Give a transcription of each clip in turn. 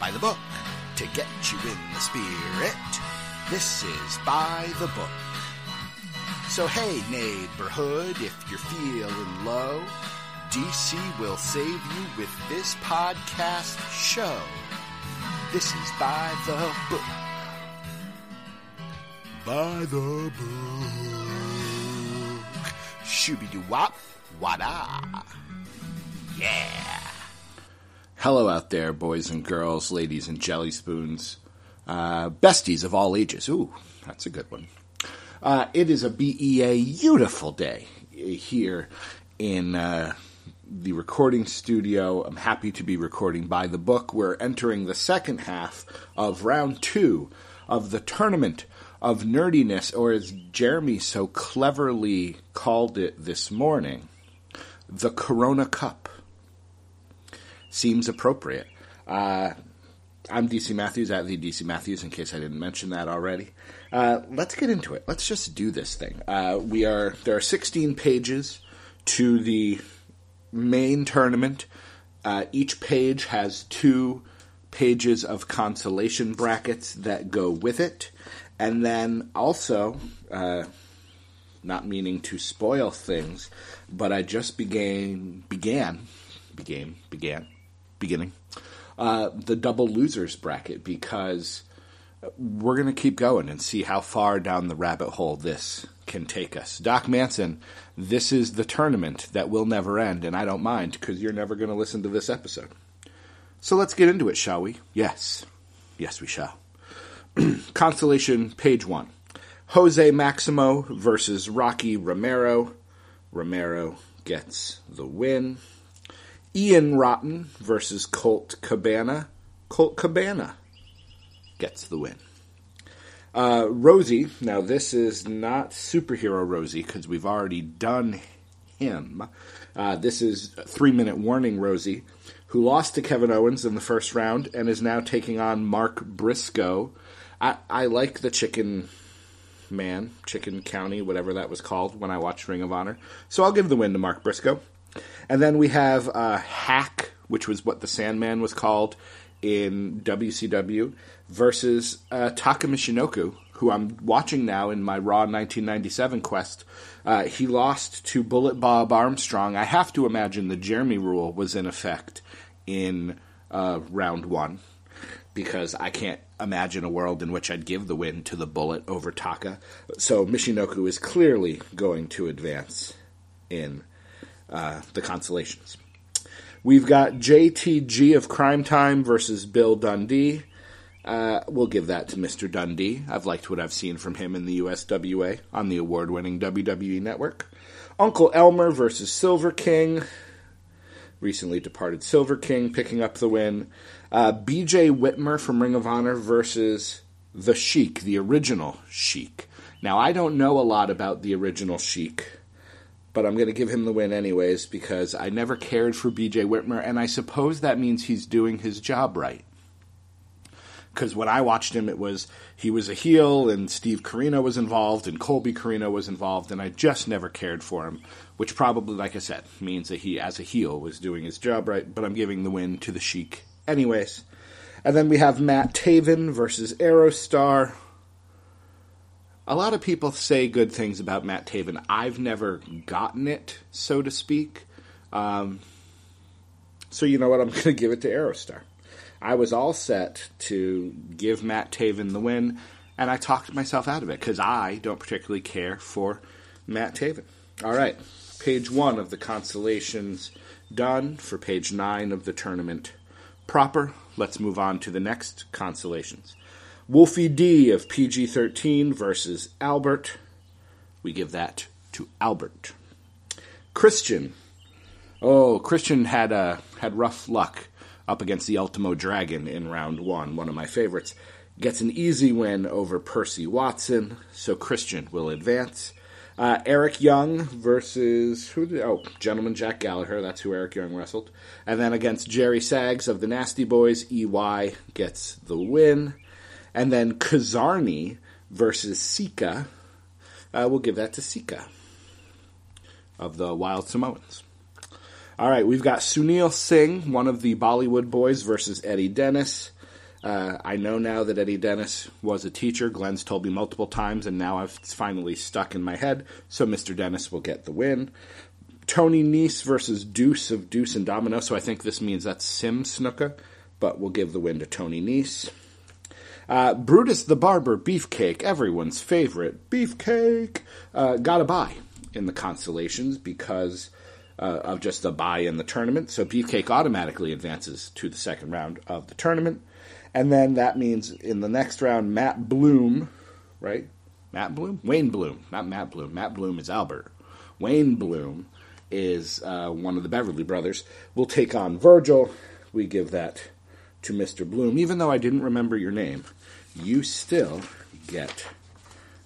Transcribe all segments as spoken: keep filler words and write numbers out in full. By the book. To get you in the spirit. This is By the Book. So, hey, neighborhood, if you're feeling low, D C will save you with this podcast show. This is By the Book. By the Book. Shooby-doo-wop, wada. Yeah. Hello out there, boys and girls, ladies and jelly spoons, uh, besties of all ages. Ooh, that's a good one. Uh, it is a B E A beautiful day here in... Uh, the recording studio. I'm happy to be recording By the Book. We're entering the second half of round two of the Tournament of Nerdiness, or as Jeremy so cleverly called it this morning, the Corona Cup. Seems appropriate. Uh, I'm D C Matthews, at the D C Matthews, in case I didn't mention that already. Uh, let's get into it. Let's just do this thing. Uh, we are there are sixteen pages to the main tournament. Uh, each page has two pages of consolation brackets that go with it. And then also, uh, not meaning to spoil things, but I just began, began, began, began, beginning, uh, the double losers bracket, because we're going to keep going and see how far down the rabbit hole this can take us. Doc Manson, this is the tournament that will never end, and I don't mind, because you're never going to listen to this episode. So let's get into it, shall we? Yes. Yes, we shall. Consolation, page one. Jose Maximo versus Rocky Romero. Romero gets the win. Ian Rotten versus Colt Cabana. Colt Cabana gets the win. Uh, Rosie, now this is not Superhero Rosie, because we've already done him. Uh, this is Three-Minute Warning Rosie, who lost to Kevin Owens in the first round and is now taking on Mark Briscoe. I, I like the Chicken Man, Chicken County, whatever that was called when I watched Ring of Honor. So I'll give the win to Mark Briscoe. And then we have uh, Hack, which was what the Sandman was called in W C W, versus uh, Taka Michinoku, who I'm watching now in my Raw nineteen ninety-seven quest. Uh, he lost to Bullet Bob Armstrong. I have to imagine the Jeremy rule was in effect in uh, round one, because I can't imagine a world in which I'd give the win to the Bullet over Taka. So Michinoku is clearly going to advance in uh, the consolations. We've got J T G of Crime Time versus Bill Dundee. Uh, we'll give that to Mister Dundee. I've liked what I've seen from him in the U S W A on the award-winning W W E Network. Uncle Elmer versus Silver King. Recently departed Silver King picking up the win. Uh, B J Whitmer from Ring of Honor versus The Sheik, the original Sheik. Now, I don't know a lot about the original Sheik, but I'm going to give him the win anyways, because I never cared for B J Whitmer, and I suppose that means he's doing his job right. Because when I watched him, it was, he was a heel, and Steve Corino was involved, and Colby Corino was involved, and I just never cared for him, which probably, like I said, means that he, as a heel, was doing his job right, but I'm giving the win to the Sheik anyways. And then we have Matt Taven versus Aerostar. A lot of people say good things about Matt Taven. I've never gotten it, so to speak. Um, so you know what? I'm going to give it to Aerostar. I was all set to give Matt Taven the win, and I talked myself out of it, because I don't particularly care for Matt Taven. All right, page one of the consolations done for page nine of the tournament proper. Let's move on to the next consolations. Wolfie D of P G thirteen versus Albert. We give that to Albert. Christian. Oh, Christian had uh, had rough luck. up against the Ultimo Dragon in round one, one of my favorites, gets an easy win over Percy Watson, so Christian will advance. Uh, Eric Young versus, who did, oh, Gentleman Jack Gallagher, that's who Eric Young wrestled. And then against Jerry Sags of the Nasty Boys, E Y gets the win. And then Kazarni versus Sika, uh, we'll give that to Sika of the Wild Samoans. All right, we've got Sunil Singh, one of the Bollywood boys, versus Eddie Dennis. Uh, I know now that Eddie Dennis was a teacher. Glenn's told me multiple times, and now I've finally stuck in my head. So Mister Dennis will get the win. Tony Nese versus Deuce of Deuce and Domino. So I think this means that's Sim Snuka, but we'll give the win to Tony Nese. Uh, Brutus the Barber Beefcake, everyone's favorite Beefcake, uh, got a bye in the Constellations because uh, of just a bye in the tournament. So Beefcake automatically advances to the second round of the tournament. And then that means in the next round, Matt Bloom, right? Matt Bloom? Wayne Bloom. Not Matt Bloom. Matt Bloom is Albert. Wayne Bloom is uh, one of the Beverly brothers. We'll take on Virgil. We give that to Mister Bloom. Even though I didn't remember your name, you still get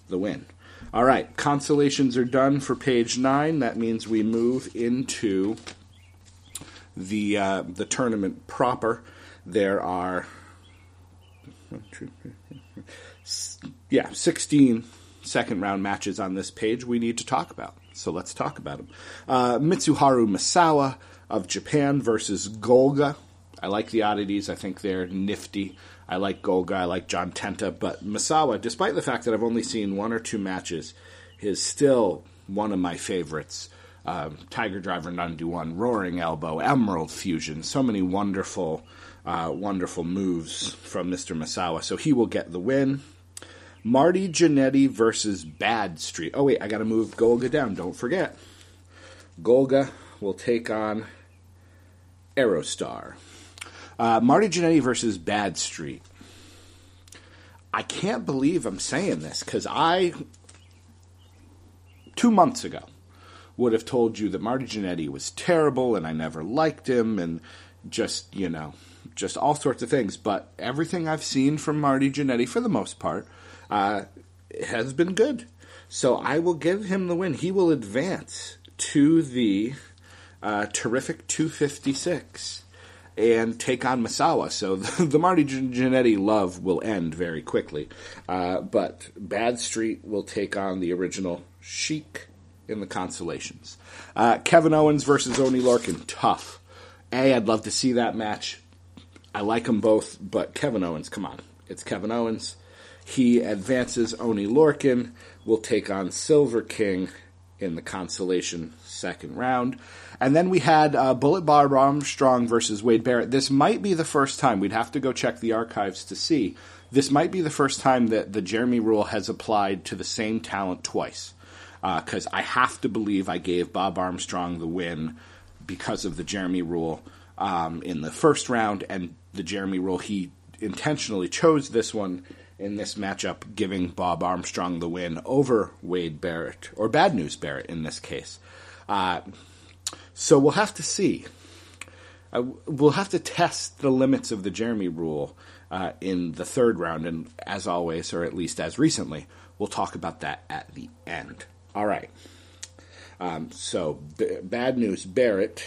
the win. All right. Consolations are done for page nine. That means we move into the uh, the tournament proper. There are... Yeah, sixteen second round matches on this page we need to talk about. So let's talk about them. Uh, Mitsuharu Misawa of Japan versus Golga. I like the oddities. I think they're nifty. I like Golga. I like John Tenta. But Misawa, despite the fact that I've only seen one or two matches, is still one of my favorites. Um, Tiger Driver, Nundu One, Roaring Elbow, Emerald Fusion. So many wonderful... Uh, wonderful moves from Mister Misawa. So he will get the win. Marty Jannetty versus Bad Street. Oh, wait, I got to move Golga down. Don't forget. Golga will take on Aerostar. Uh, Marty Jannetty versus Bad Street. I can't believe I'm saying this because I, two months ago, would have told you that Marty Jannetty was terrible and I never liked him and just, you know... just all sorts of things, but everything I've seen from Marty Jannetty, for the most part, uh, has been good. So I will give him the win. He will advance to the uh, terrific two fifty-six and take on Misawa. So the, the Marty Jannetty love will end very quickly. Uh, but Bad Street will take on the original Sheik in the Constellations. Uh, Kevin Owens versus Oney Lorcan. Tough. A, I'd love to see that match. I like them both, but Kevin Owens, come on. It's Kevin Owens. He advances. Oney Lorcan will take on Silver King in the Constellation second round. And then we had uh, Bullet Bob Armstrong versus Wade Barrett. This might be the first time. We'd have to go check the archives to see. This might be the first time that the Jeremy rule has applied to the same talent twice. Because uh, I have to believe I gave Bob Armstrong the win because of the Jeremy rule um, in the first round, and the Jeremy rule, he intentionally chose this one in this matchup, giving Bob Armstrong the win over Wade Barrett, or Bad News Barrett in this case. Uh, so we'll have to see. Uh, we'll have to test the limits of the Jeremy rule uh, in the third round, and as always, or at least as recently, we'll talk about that at the end. All right. Um, so B- Bad News Barrett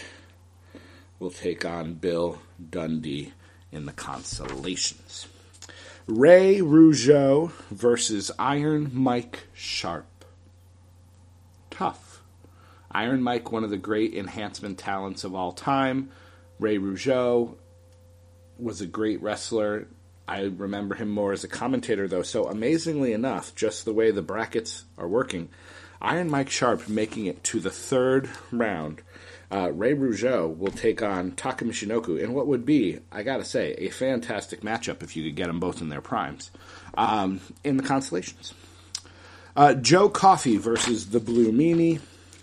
will take on Bill Dundee in the Constellations. Ray Rougeau versus Iron Mike Sharp. Tough. Iron Mike, one of the great enhancement talents of all time. Ray Rougeau was a great wrestler. I remember him more as a commentator, though. So amazingly enough, just the way the brackets are working, Iron Mike Sharp making it to the third round. Uh, Ray Rougeau will take on Taka Michinoku in what would be, I gotta say, a fantastic matchup if you could get them both in their primes um, in the Constellations. Uh, Joe Coffey versus the Blue Meanie.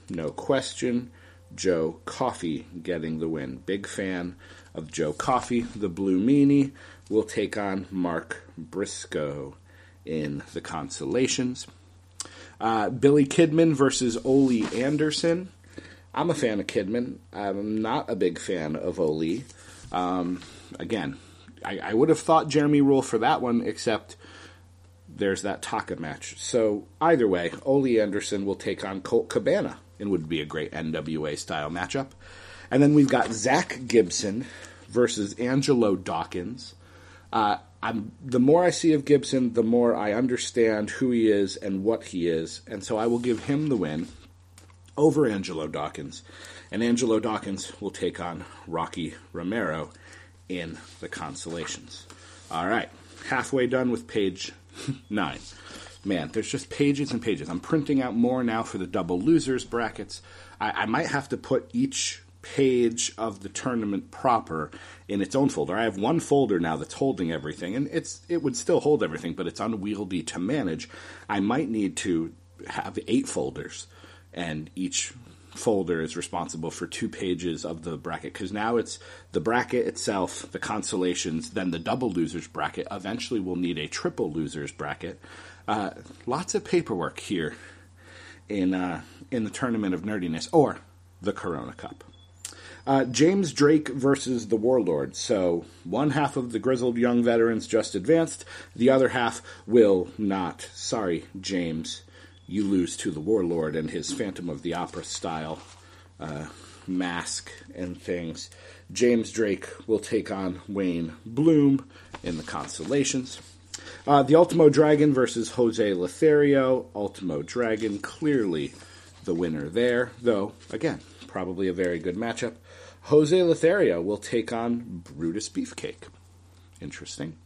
No question. Joe Coffey getting the win. Big fan of Joe Coffey. The Blue Meanie will take on Mark Briscoe in the Constellations. Uh, Billy Kidman versus Ole Anderson. I'm a fan of Kidman. I'm not a big fan of Ole. Um, again, I, I would have thought Jeremy Rule for that one, except there's that Taka match. So either way, Ole Anderson will take on Colt Cabana, and would be a great N W A-style matchup. And then we've got Zach Gibson versus Angelo Dawkins. Uh, I'm, the more I see of Gibson, the more I understand who he is and what he is, and so I will give him the win over Angelo Dawkins. And Angelo Dawkins will take on Rocky Romero in the consolations. All right, halfway done with page nine. Man, there's just pages and pages. I'm printing out more now for the double losers brackets. I, I might have to put each page of the tournament proper in its own folder. I have one folder now that's holding everything, and it's it would still hold everything, but it's unwieldy to manage. I might need to have eight folders, and each folder is responsible for two pages of the bracket, because now it's the bracket itself, the consolations, then the double losers bracket. Eventually we'll need a triple losers bracket. Uh, lots of paperwork here in uh, in the Tournament of Nerdiness, or the Corona Cup. Uh, James Drake versus the Warlord. So one half of the grizzled young veterans just advanced. The other half will not. Sorry, James. You lose to the Warlord and his Phantom of the Opera style uh, mask and things. James Drake will take on Wayne Bloom in the consolations. Uh, the Ultimo Dragon versus Jose Lothario. Ultimo Dragon, clearly the winner there, though, again, probably a very good matchup. Jose Lothario will take on Brutus Beefcake. Interesting.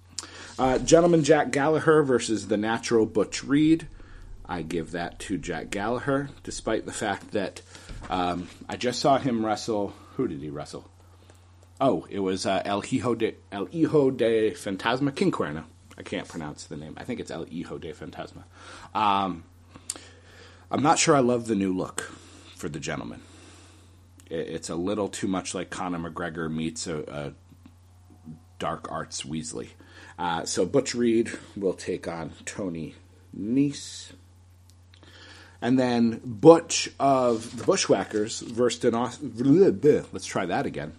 Uh, Gentleman Jack Gallagher versus the Natural Butch Reed. I give that to Jack Gallagher, despite the fact that um, I just saw him wrestle. Who did he wrestle? Oh, it was uh, El Hijo de El Hijo de Fantasma Quincuerno. I can't pronounce the name. I think it's El Hijo de Fantasma. Um, I'm not sure I love the new look for the gentleman. It's a little too much like Conor McGregor meets a, a dark arts Weasley. Uh, so Butch Reed will take on Tony Nese. And then Butch of the Bushwhackers versus an Austin. Let's try that again.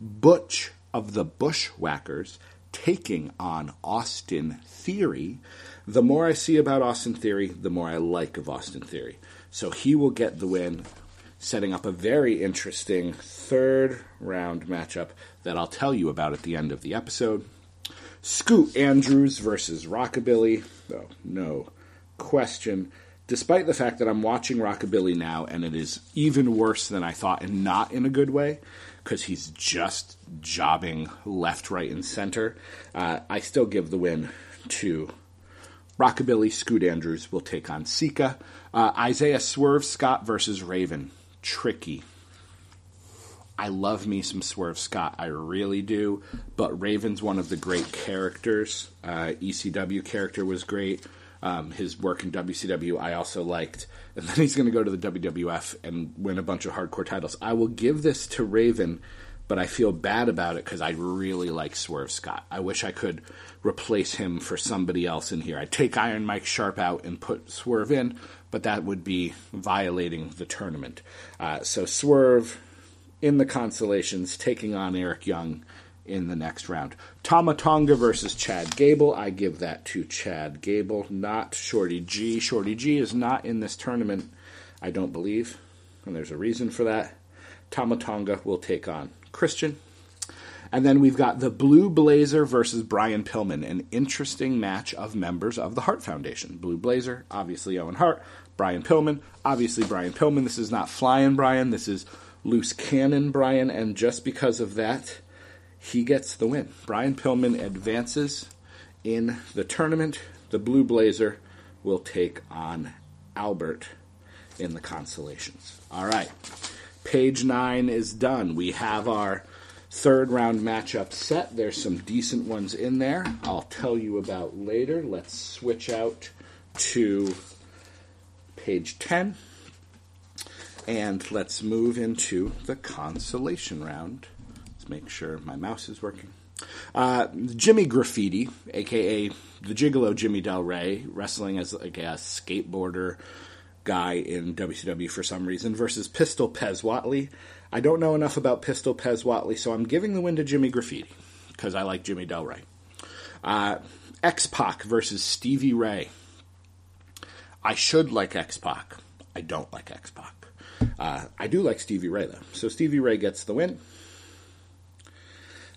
Butch of the Bushwhackers taking on Austin Theory. The more I see about Austin Theory, the more I like of Austin Theory. So he will get the win, setting up a very interesting third round matchup that I'll tell you about at the end of the episode. Scoot Andrews versus Rockabilly. Oh, no question. Despite the fact that I'm watching Rockabilly now, and it is even worse than I thought, and not in a good way, because he's just jobbing left, right, and center, uh, I still give the win to Rockabilly. Scoot Andrews will take on Sika. Uh, Isaiah Swerve Scott versus Raven. Tricky. I love me some Swerve Scott. I really do. But Raven's one of the great characters. Uh, E C W character was great. Um, his work in W C W I also liked. And then he's going to go to the W W F and win a bunch of hardcore titles. I will give this to Raven, but I feel bad about it because I really like Swerve Scott. I wish I could replace him for somebody else in here. I'd take Iron Mike Sharp out and put Swerve in, but that would be violating the tournament. Uh, so Swerve in the consolations, taking on Eric Young in the next round. Tama Tonga versus Chad Gable. I give that to Chad Gable, not Shorty G. Shorty G is not in this tournament, I don't believe, and there's a reason for that. Tama Tonga will take on Christian. And then we've got the Blue Blazer versus Brian Pillman, an interesting match of members of the Hart Foundation. Blue Blazer, obviously Owen Hart. Brian Pillman, obviously Brian Pillman. This is not Flying Brian, this is Loose Cannon Brian, and just because of that, he gets the win. Brian Pillman advances in the tournament. The Blue Blazer will take on Albert in the consolations. All right. Page nine is done. We have our third round matchup set. There's some decent ones in there I'll tell you about later. Let's switch out to page ten. And let's move into the consolation round. Make sure my mouse is working. Uh, Jimmy Graffiti, a k a the Gigolo Jimmy Del Rey, wrestling as like a skateboarder guy in W C W for some reason, versus Pistol Pez Watley. I don't know enough about Pistol Pez Watley, so I'm giving the win to Jimmy Graffiti, because I like Jimmy Del Rey. Uh, X-Pac versus Stevie Ray. I should like X-Pac. I don't like X-Pac. Uh, I do like Stevie Ray, though. So Stevie Ray gets the win.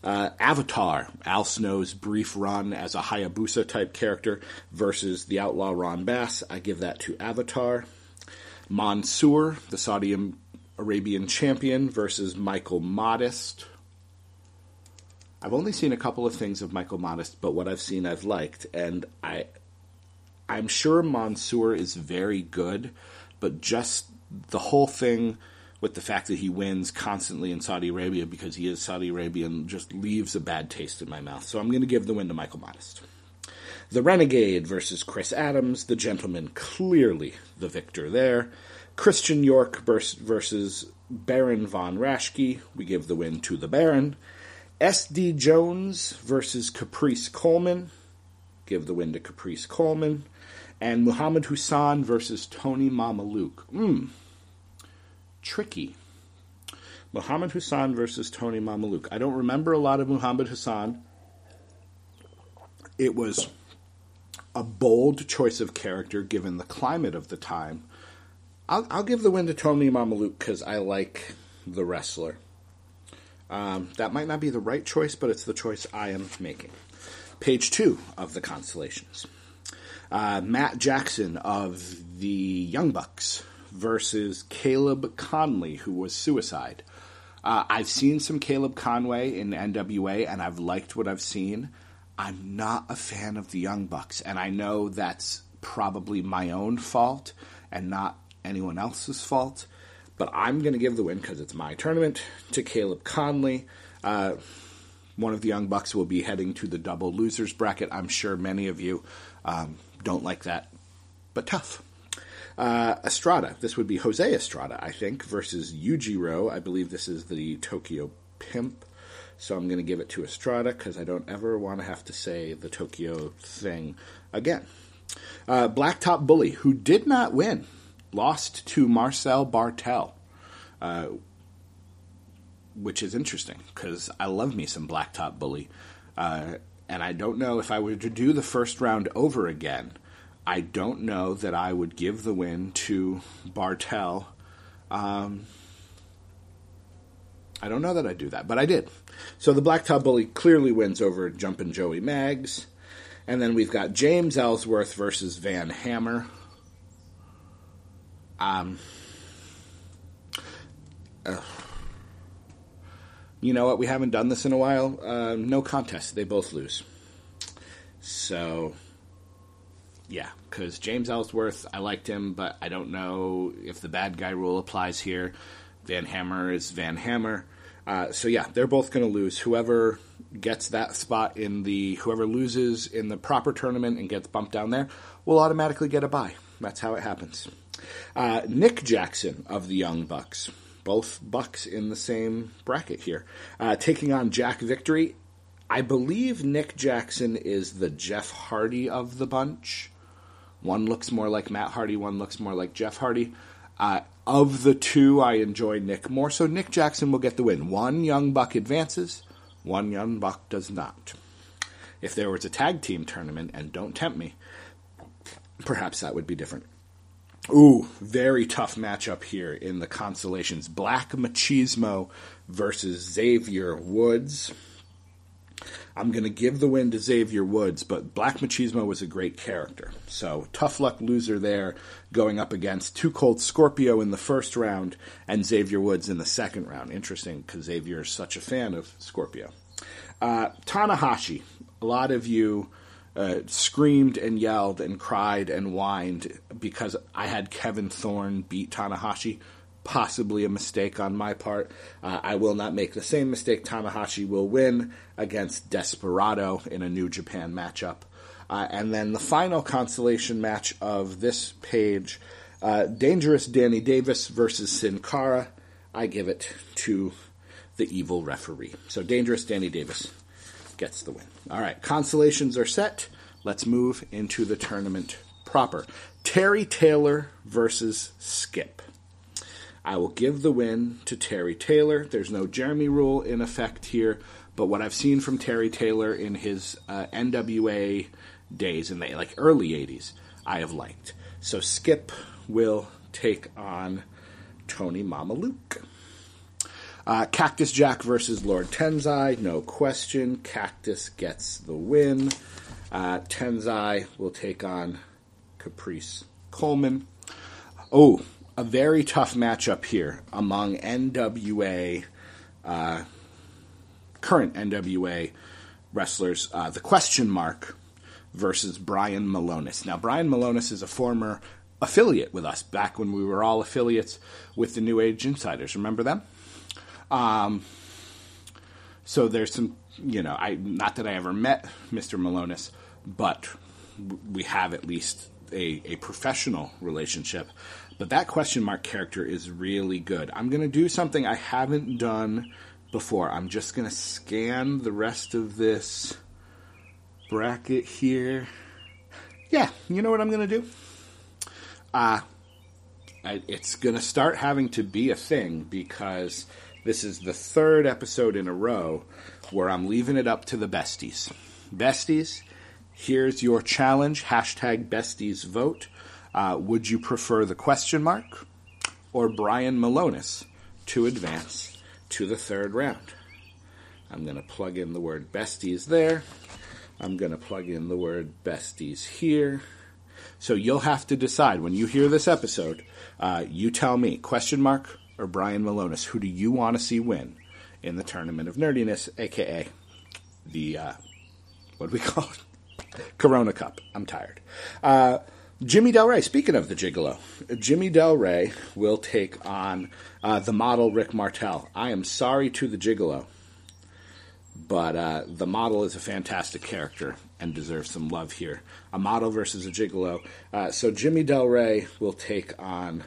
Uh, Avatar, Al Snow's brief run as a Hayabusa-type character versus the outlaw Ron Bass. I give that to Avatar. Mansoor, the Saudi Arabian champion, versus Michael Modest. I've only seen a couple of things of Michael Modest, but what I've seen I've liked. And I, I'm sure Mansoor is very good, but just the whole thing with the fact that he wins constantly in Saudi Arabia because he is Saudi Arabian just leaves a bad taste in my mouth. So I'm going to give the win to Michael Modest. The Renegade versus Chris Adams. The Gentleman, clearly the victor there. Christian York versus Baron Von Raschke. We give the win to the Baron. S D Jones versus Caprice Coleman. Give the win to Caprice Coleman. And Muhammad Hussain versus Tony Mamaluke. Mmm. Tricky. Muhammad Hussain versus Tony Mamaluke. I don't remember a lot of Muhammad Hussain. It was a bold choice of character given the climate of the time. I'll, I'll give the win to Tony Mamaluke because I like the wrestler. Um, that might not be the right choice, but it's the choice I am making. Page two of the Constellations. Uh, Matt Jackson of the Young Bucks versus Caleb Conley, who was Suicide. Uh, I've seen some Caleb Conway in N W A, and I've liked what I've seen. I'm not a fan of the Young Bucks, and I know that's probably my own fault and not anyone else's fault, but I'm going to give the win, because it's my tournament, to Caleb Conley. Uh, one of the Young Bucks will be heading to the double losers bracket. I'm sure many of you um, don't like that, but tough. Uh, Estrada, this would be Jose Estrada, I think, versus Yujiro. I believe this is the Tokyo Pimp, so I'm going to give it to Estrada because I don't ever want to have to say the Tokyo thing again. Uh, Blacktop Bully, who did not win, lost to Marcel Bartel, uh, which is interesting because I love me some Blacktop Bully, uh, and I don't know if I were to do the first round over again, I don't know that I would give the win to Bartel. Um, I don't know that I'd do that, but I did. So the Blacktop Bully clearly wins over Jumpin' Joey Maggs. And then we've got James Ellsworth versus Van Hammer. Um, uh, you know what? We haven't done this in a while. Uh, no contest. They both lose. So... yeah, because James Ellsworth, I liked him, but I don't know if the bad guy rule applies here. Van Hammer is Van Hammer. Uh, so, yeah, they're both going to lose. Whoever gets that spot in the... whoever loses in the proper tournament and gets bumped down there will automatically get a bye. That's how it happens. Uh, Nick Jackson of the Young Bucks. Both Bucks in the same bracket here. Uh, taking on Jack Victory. I believe Nick Jackson is the Jeff Hardy of the bunch. One looks more like Matt Hardy, one looks more like Jeff Hardy. Uh, of the two, I enjoy Nick more, so Nick Jackson will get the win. One Young Buck advances, one Young Buck does not. If there was a tag team tournament, and don't tempt me, perhaps that would be different. Ooh, very tough matchup here in the Constellations. Black Machismo versus Xavier Woods. I'm going to give the win to Xavier Woods, but Black Machismo was a great character. So tough luck loser there, going up against Too Cold Scorpio in the first round and Xavier Woods in the second round. Interesting, because Xavier is such a fan of Scorpio. Uh, Tanahashi, a lot of you uh, screamed and yelled and cried and whined because I had Kevin Thorne beat Tanahashi. Possibly a mistake on my part. Uh, I will not make the same mistake. Tanahashi will win against Desperado in a New Japan matchup. Uh, and then the final consolation match of this page, uh, Dangerous Danny Davis versus Sin Cara. I give it to the evil referee. So Dangerous Danny Davis gets the win. All right, consolations are set. Let's move into the tournament proper. Terry Taylor versus Skip. I will give the win to Terry Taylor. There's no Jeremy rule in effect here, but what I've seen from Terry Taylor in his uh, N W A days, in the like early eighties, I have liked. So Skip will take on Tony Mamaluke. Uh, Cactus Jack versus Lord Tenzai, no question. Cactus gets the win. Uh, Tenzai will take on Caprice Coleman. Oh, a very tough matchup here among N W A, uh, current N W A wrestlers. Uh, the Question Mark versus Brian Malonis. Now, Brian Malonis is a former affiliate with us back when we were all affiliates with the New Age Insiders. Remember them? Um, so there's some, you know, I not that I ever met Mister Malonis, but we have at least a, a professional relationship. But that Question Mark character is really good. I'm going to do something I haven't done before. I'm just going to scan the rest of this bracket here. Yeah, you know what I'm going to do? Uh, I, it's going to start having to be a thing because this is the third episode in a row where I'm leaving it up to the besties. Besties, here's your challenge. Hashtag besties vote. Uh, would you prefer the Question Mark or Brian Malonis to advance to the third round? I'm going to plug in the word besties there. I'm going to plug in the word besties here. So you'll have to decide when you hear this episode, uh, you tell me, Question Mark or Brian Malonis, who do you want to see win in the Tournament of Nerdiness, a k a the, uh, what do we call it? Corona Cup. I'm tired. Uh, Jimmy Del Rey, speaking of the Gigolo, Jimmy Del Rey will take on uh, the model Rick Martel. I am sorry to the Gigolo, but uh, the model is a fantastic character and deserves some love here. A model versus a Gigolo. Uh, so Jimmy Del Rey will take on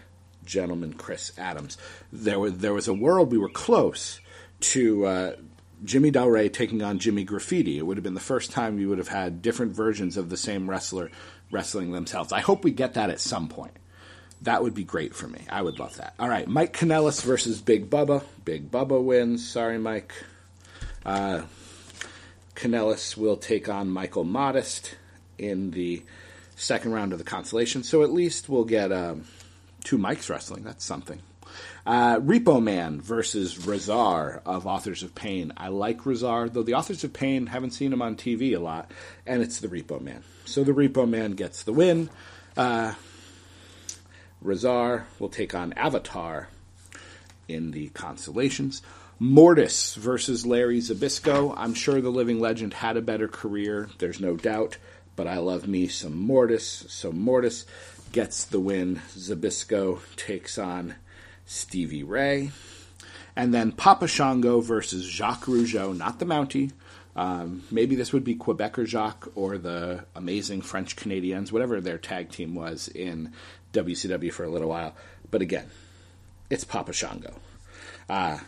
Gentleman Chris Adams. There was, there was a world we were close to uh, Jimmy Del Rey taking on Jimmy Graffiti. It would have been the first time we would have had different versions of the same wrestler wrestling themselves. I hope we get that at some point. That would be great for me. I would love that. All right, Mike Kanellis versus Big Bubba. Big Bubba wins. Sorry, Mike. Uh, Kanellis will take on Michael Modest in the second round of the consolation. So at least we'll get um, two Mikes wrestling. That's something. Uh, Repo Man versus Razar of Authors of Pain. I like Razar, though the Authors of Pain, haven't seen him on T V a lot, and it's the Repo Man. So the Repo Man gets the win. Uh, Razar will take on Avatar in the consolations. Mortis versus Larry Zbyszko. I'm sure the living legend had a better career, there's no doubt, but I love me some Mortis. So Mortis gets the win. Zbyszko takes on Stevie Ray. And then Papa Shango versus Jacques Rougeau, not the Mountie. Um, maybe this would be Quebecer Jacques or the Amazing French Canadians, whatever their tag team was in W C W for a little while. But again, it's Papa Shango. Uh,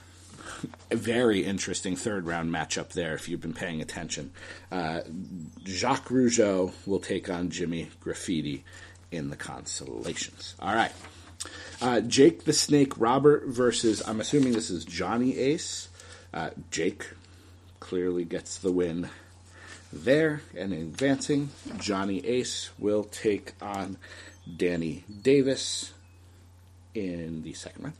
a very interesting third round matchup there if you've been paying attention. Uh, Jacques Rougeau will take on Jimmy Graffiti in the consolations. All right. Uh, Jake the Snake Robert versus, I'm assuming this is Johnny Ace. Uh, Jake clearly gets the win there and advancing. Johnny Ace will take on Danny Davis in the second round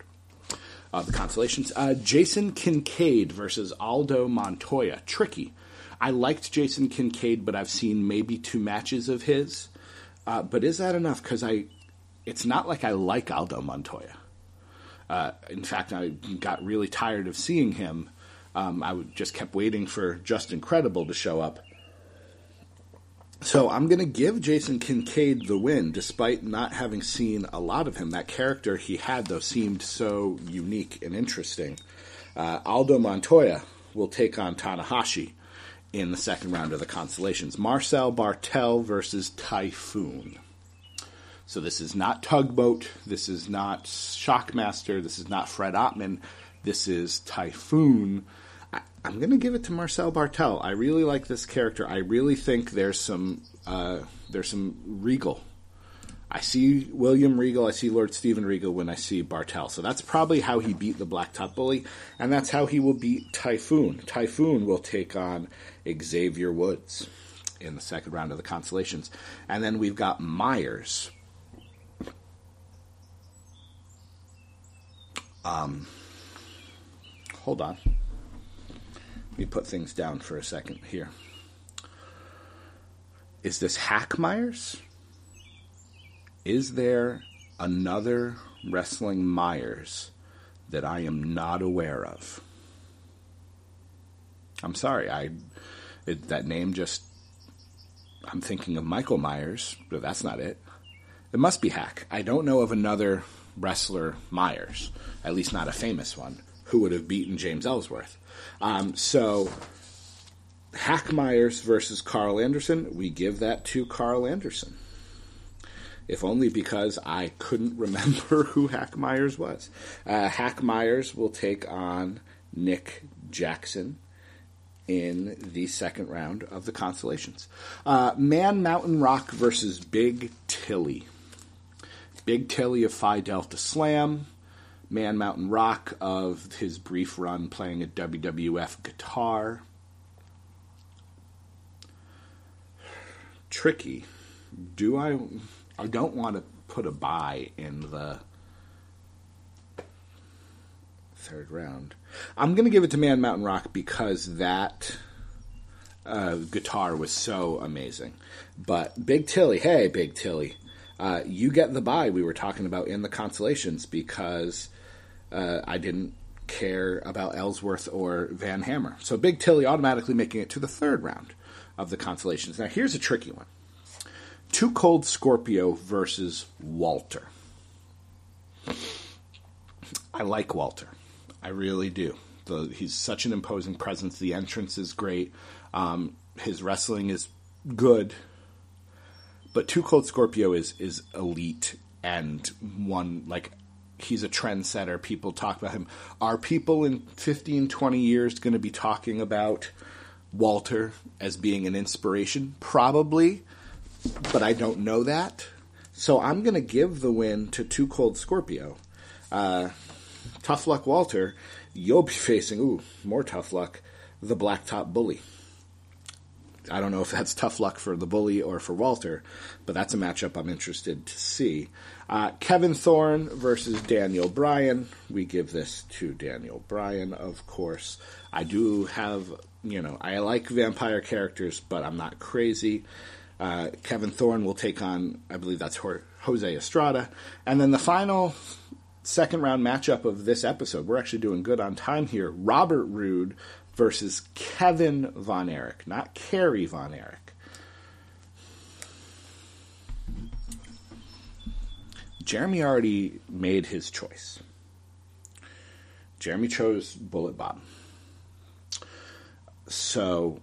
of the consolations. Uh, Jason Kincaid versus Aldo Montoya. Tricky. I liked Jason Kincaid, but I've seen maybe two matches of his. Uh, but is that enough? Because I... It's not like I like Aldo Montoya. Uh, in fact, I got really tired of seeing him. Um, I would, just kept waiting for Just Incredible to show up. So I'm going to give Jason Kincaid the win, despite not having seen a lot of him. That character he had, though, seemed so unique and interesting. Uh, Aldo Montoya will take on Tanahashi in the second round of the consolations. Marcel Bartel versus Typhoon. So this is not Tugboat, this is not Shockmaster, this is not Fred Ottman, this is Typhoon. I, I'm going to give it to Marcel Bartel. I really like this character. I really think there's some uh, there's some regal. I see William Regal, I see Lord Steven Regal when I see Bartel. So that's probably how he beat the Blacktop Bully, and that's how he will beat Typhoon. Typhoon will take on Xavier Woods in the second round of the Consolations. And then we've got Myers. Um, hold on. Let me put things down for a second here. Is this Hack Myers? Is there another wrestling Myers that I am not aware of? I'm sorry, I it, that name just... I'm thinking of Michael Myers, but that's not it. It must be Hack. I don't know of another wrestler Myers, at least not a famous one, who would have beaten James Ellsworth. Um, so, Hack Myers versus Carl Anderson, we give that to Carl Anderson. If only because I couldn't remember who Hack Myers was. Uh, Hack Myers will take on Nick Jackson in the second round of the Consolations. Uh, Man Mountain Rock versus Big Tilly. Big Tilly of Phi Delta Slam. Man Mountain Rock of his brief run playing a W W F guitar. Tricky. Do I... I don't want to put a bye in the third round. I'm going to give it to Man Mountain Rock because that uh, guitar was so amazing. But Big Tilly, hey, Big Tilly, uh, you get the bye we were talking about in the Consolations because uh, I didn't care about Ellsworth or Van Hammer. So Big Tilly automatically making it to the third round of the Consolations. Now, here's a tricky one. Too Cold Scorpio versus Walter. I like Walter. I really do. The, he's such an imposing presence. The entrance is great. Um, his wrestling is good. But Too Cold Scorpio is, is elite and one, like, he's a trendsetter. People talk about him. Are people in fifteen, twenty years going to be talking about Walter as being an inspiration? Probably. But I don't know that. So I'm going to give the win to Too Cold Scorpio. Uh, tough luck, Walter. You'll be facing, ooh, more tough luck, the Blacktop Bully. I don't know if that's tough luck for the Bully or for Walter, but that's a matchup I'm interested to see. Uh, Kevin Thorne versus Daniel Bryan. We give this to Daniel Bryan, of course. I do have, you know, I like vampire characters, but I'm not crazy. Uh, Kevin Thorne will take on, I believe that's Jose Estrada. And then the final second round matchup of this episode, we're actually doing good on time here. Robert Roode versus Kevin Von Erich, not Kerry Von Erich. Jeremy already made his choice. Jeremy chose Bullet Bob. So...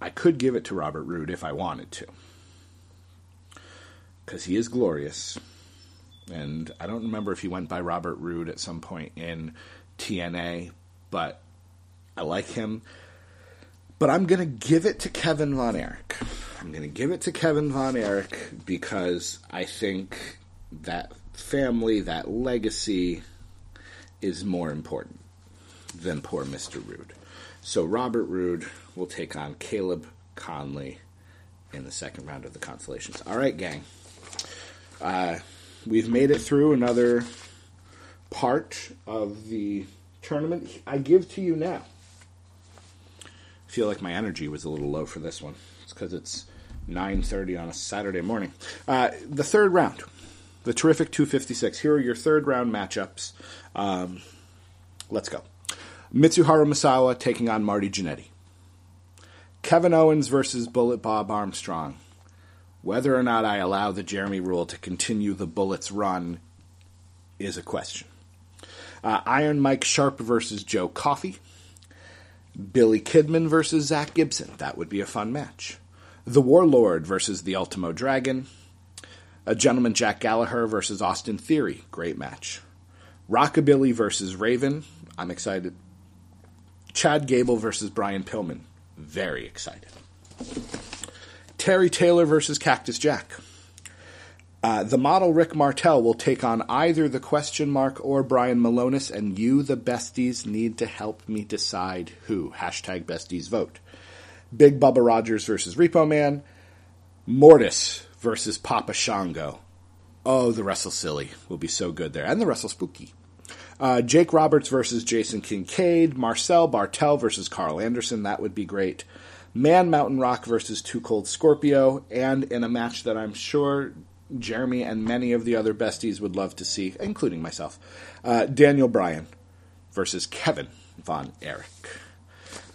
I could give it to Robert Roode if I wanted to. Because he is glorious. And I don't remember if he went by Robert Roode at some point in T N A. But I like him. But I'm going to give it to Kevin Von Erich. I'm going to give it to Kevin Von Erich because I think that family, that legacy is more important than poor Mister Roode. So Robert Roode will take on Caleb Conley in the second round of the Consolations. All right, gang. Uh, we've made it through another part of the tournament. I give to you now. I feel like my energy was a little low for this one. It's because it's nine thirty on a Saturday morning. Uh, the third round. The terrific two fifty-six. Here are your third round matchups. Um, let's go. Mitsuharu Misawa taking on Marty Jannetty. Kevin Owens versus Bullet Bob Armstrong. Whether or not I allow the Jeremy rule to continue the Bullets run is a question. Uh, Iron Mike Sharp versus Joe Coffey. Billy Kidman versus Zach Gibson. That would be a fun match. The Warlord versus the Ultimo Dragon. A Gentleman Jack Gallagher versus Austin Theory. Great match. Rockabilly versus Raven. I'm excited. Chad Gable versus Brian Pillman. Very excited. Terry Taylor versus Cactus Jack. Uh, the model Rick Martel will take on either the question mark or Brian Malonis, and you, the besties, need to help me decide who. Hashtag besties vote. Big Bubba Rogers versus Repo Man. Mortis versus Papa Shango. Oh, the Wrestle Silly will be so good there. And the Wrestle Spooky. Uh, Jake Roberts versus Jason Kincaid. Marcel Bartel versus Carl Anderson. That would be great. Man Mountain Rock versus Too Cold Scorpio. And in a match that I'm sure Jeremy and many of the other besties would love to see, including myself, uh, Daniel Bryan versus Kevin Von Erich.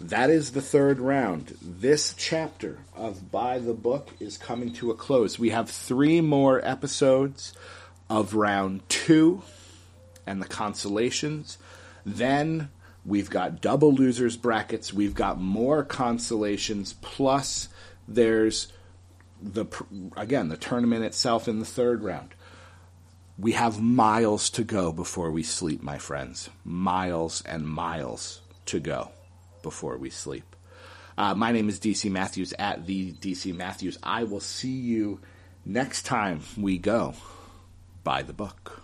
That is the third round. This chapter of By the Book is coming to a close. We have three more episodes of round two and the consolations. Then we've got double losers brackets. We've got more consolations. Plus there's the again, the tournament itself in the third round. We have miles to go before we sleep, my friends. Miles and miles to go before we sleep. Uh, my name is D C Matthews at the D C Matthews. I will see you next time we go by the book.